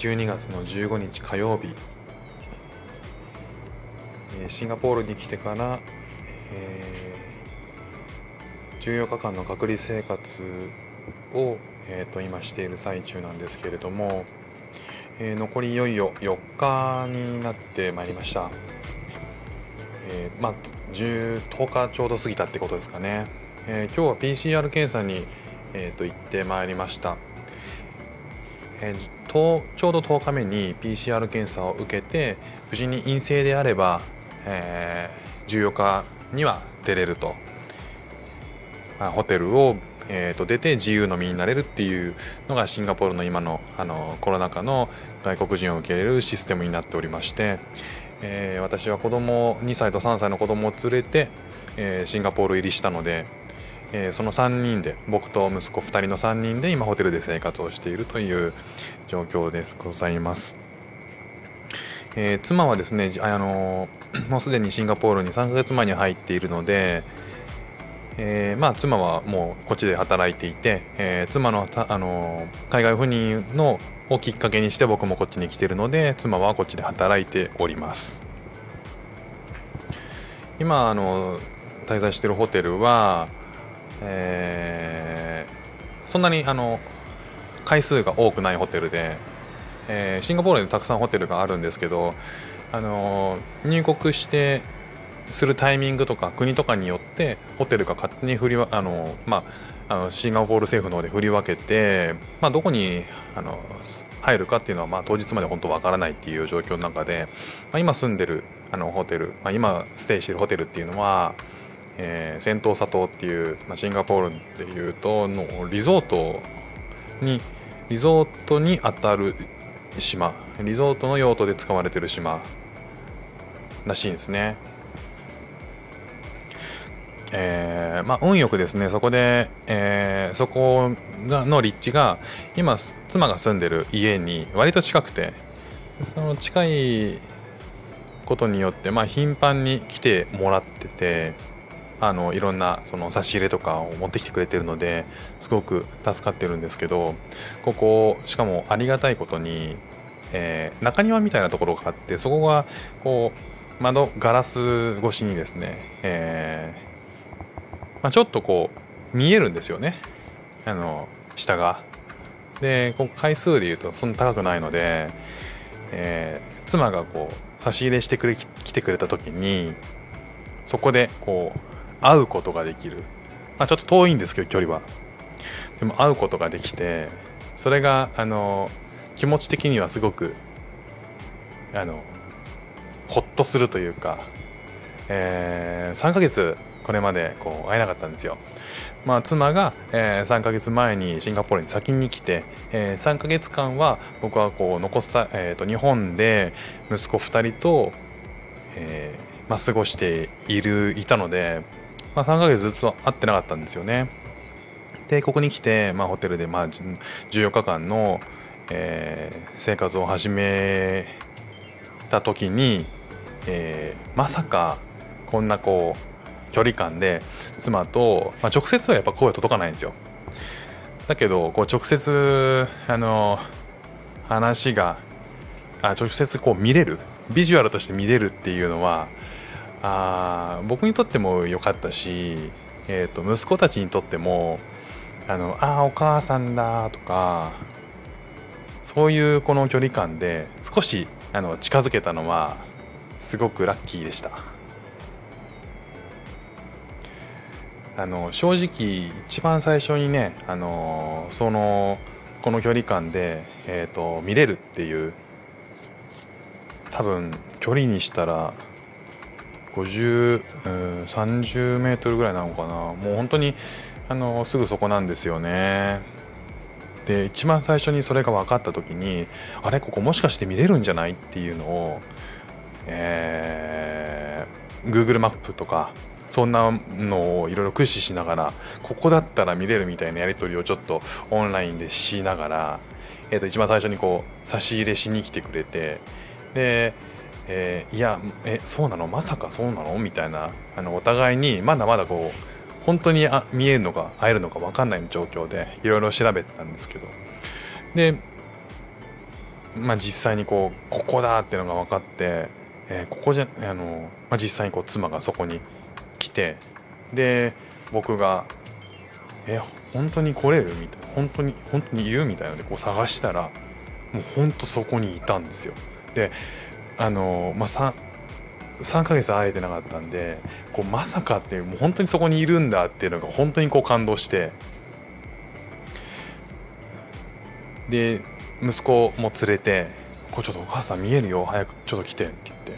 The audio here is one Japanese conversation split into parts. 12月の15日火曜日、シンガポールに来てから14日間の隔離生活を今している最中なんですけれども、残りいよいよ4日になってまいりました。10日ちょうど過ぎたってことですかね。今日は PCR 検査に、行ってまいりました。ちょうど10日目に PCR 検査を受けて、無事に陰性であれば、14日には出れると、ホテルを、出て自由の身になれるっていうのがシンガポールの今の、コロナ禍の外国人を受け入れるシステムになっておりまして、私は子供2歳と3歳の子供を連れて、シンガポール入りしたので、その3人で僕と息子2人の3人で今ホテルで生活をしているという状況でございます。妻はですね、もうすでにシンガポールに3ヶ月前に入っているので、妻はもうこっちで働いていて、妻の、海外赴任をきっかけにして僕もこっちに来ているので、妻はこっちで働いております。今滞在しているホテルはそんなに回数が多くないホテルで、シンガポールにたくさんホテルがあるんですけど、入国してするタイミングとか国とかによってホテルが勝手にシンガポール政府の方で振り分けて、どこに入るかっていうのは、当日まで本当わからないっていう状況の中で、今住んでるホテル、今ステイしてるホテルっていうのはセントーサ島っていう、シンガポールっていうとのリゾートにあたる島、リゾートの用途で使われてる島らしいんですね。運よくですね、そこで、そこの立地が今妻が住んでる家に割と近くて、その近いことによって、頻繁に来てもらってて、いろんなその差し入れとかを持ってきてくれてるので、すごく助かってるんですけど、ここしかもありがたいことに、中庭みたいなところがあって、そこがこうガラス越しにですね、ちょっとこう見えるんですよね、下が。でここ回数でいうとそんな高くないので、妻がこう差し入れして来てくれた時にそこでこう会うことができる、ちょっと遠いんですけど距離は、でも会うことができて、それが気持ち的にはすごくほっとするというか、3ヶ月これまでこう会えなかったんですよ。妻が、3ヶ月前にシンガポールに先に来て、3ヶ月間は僕はこう日本で息子2人と、過ごしていたので、3ヶ月ずつは会ってなかったんですよね。でここに来て、ホテルで、14日間の、生活を始めた時に、まさかこんなこう距離感で妻と、直接はやっぱ声は届かないんですよ。だけどこう直接直接こう見れる、ビジュアルとして見れるっていうのは僕にとっても良かったし、息子たちにとってもお母さんだとか、そういうこの距離感で少し近づけたのはすごくラッキーでした。正直一番最初にね、この距離感で、見れるっていう、多分距離にしたら30メートルぐらいなのかな、もう本当にすぐそこなんですよね。で一番最初にそれが分かった時にあれここもしかして見れるんじゃないっていうのを、Google マップとかそんなのをいろいろ駆使しながらここだったら見れるみたいなやり取りをちょっとオンラインでしながら、一番最初にこう差し入れしに来てくれてで、いやそうなのまさかそうなのみたいなお互いにまだまだこう本当に見えるのか会えるのか分かんない状況でいろいろ調べてたんですけどで、実際にここだっていうのが分かって、ここじゃ実際にこう妻がそこに来てで僕が本当に来れるみたいな本当にいるみたいなのでこう探したらもう本当そこにいたんですよ。で3ヶ月会えてなかったんでこうまさかっていうもう本当にそこにいるんだっていうのが本当にこう感動してで息子も連れてこうちょっとお母さん見えるよ早くちょっと来てって言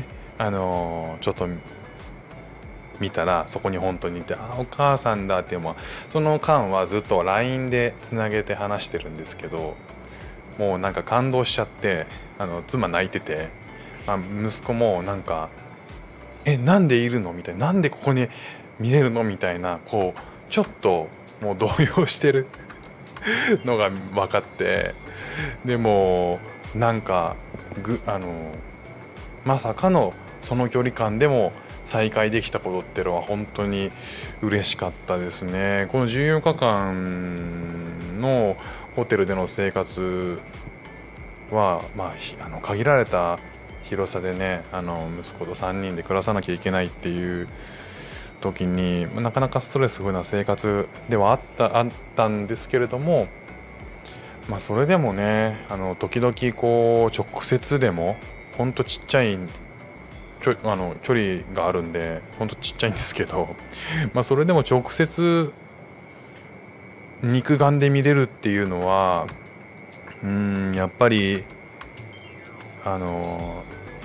ってでちょっと見たらそこに本当にいてあお母さんだってもその間はずっと LINE でつなげて話してるんですけどもうなんか感動しちゃって妻泣いてて息子もなんかなんでいるのみたいななんでここに見れるのみたいなこうちょっともう動揺してるのが分かってでもなんかまさかのその距離感でも再会できたことってのは本当に嬉しかったですね。この14日間のホテルでの生活は、限られた広さでね息子と3人で暮らさなきゃいけないっていう時になかなかストレスフルな生活ではあったんですけれども、それでもね時々こう直接でもほんとちっちゃい距離があるんでほんとちっちゃいんですけど、それでも直接肉眼で見れるっていうのはやっぱり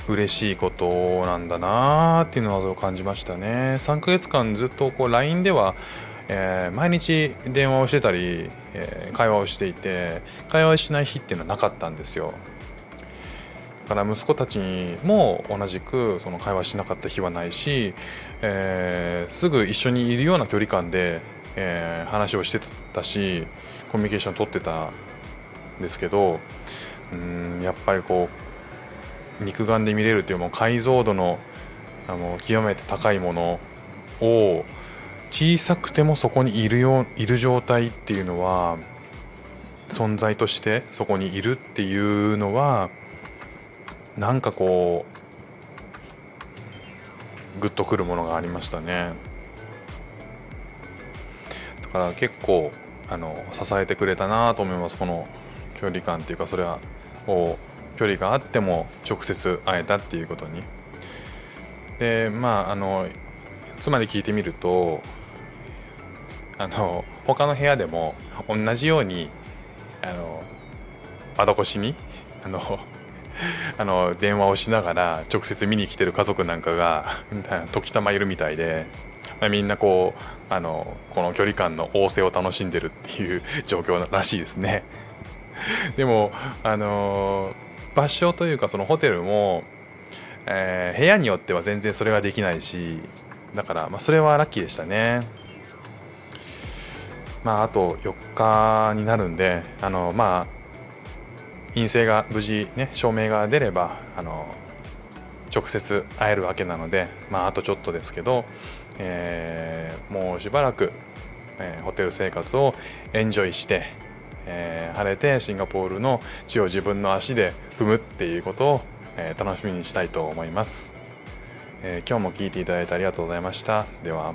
嬉しいことなんだなっていうのを感じましたね。3ヶ月間ずっとこう LINE では、毎日電話をしてたり、会話をしていて会話しない日っていうのはなかったんですよ。だから息子たちも同じくその会話しなかった日はないし、すぐ一緒にいるような距離感で、話をしてたしコミュニケーション取ってたんですけどやっぱりこう肉眼で見れるというもう解像度の、極めて高いものを小さくてもそこにいる状態っていうのは存在としてそこにいるっていうのはなんかこうグッとくるものがありましたね。だから結構支えてくれたなと思います。この距離感っていうかそれは距離があっても直接会えたっていうことにでつまり聞いてみると他の部屋でも同じように窓越しに電話をしながら直接見に来てる家族なんかが時たまいるみたいでみんなこうこの距離感の旺盛を楽しんでるっていう状況らしいですね。でも場所というかそのホテルも、部屋によっては全然それができないしだから、それはラッキーでしたね。あと4日になるんで陰性が無事ね証明が出れば直接会えるわけなので、あとちょっとですけど、もうしばらく、ホテル生活をエンジョイして晴れてシンガポールの地を自分の足で踏むっていうことを、楽しみにしたいと思います。今日も聞いていただいてありがとうございました。では。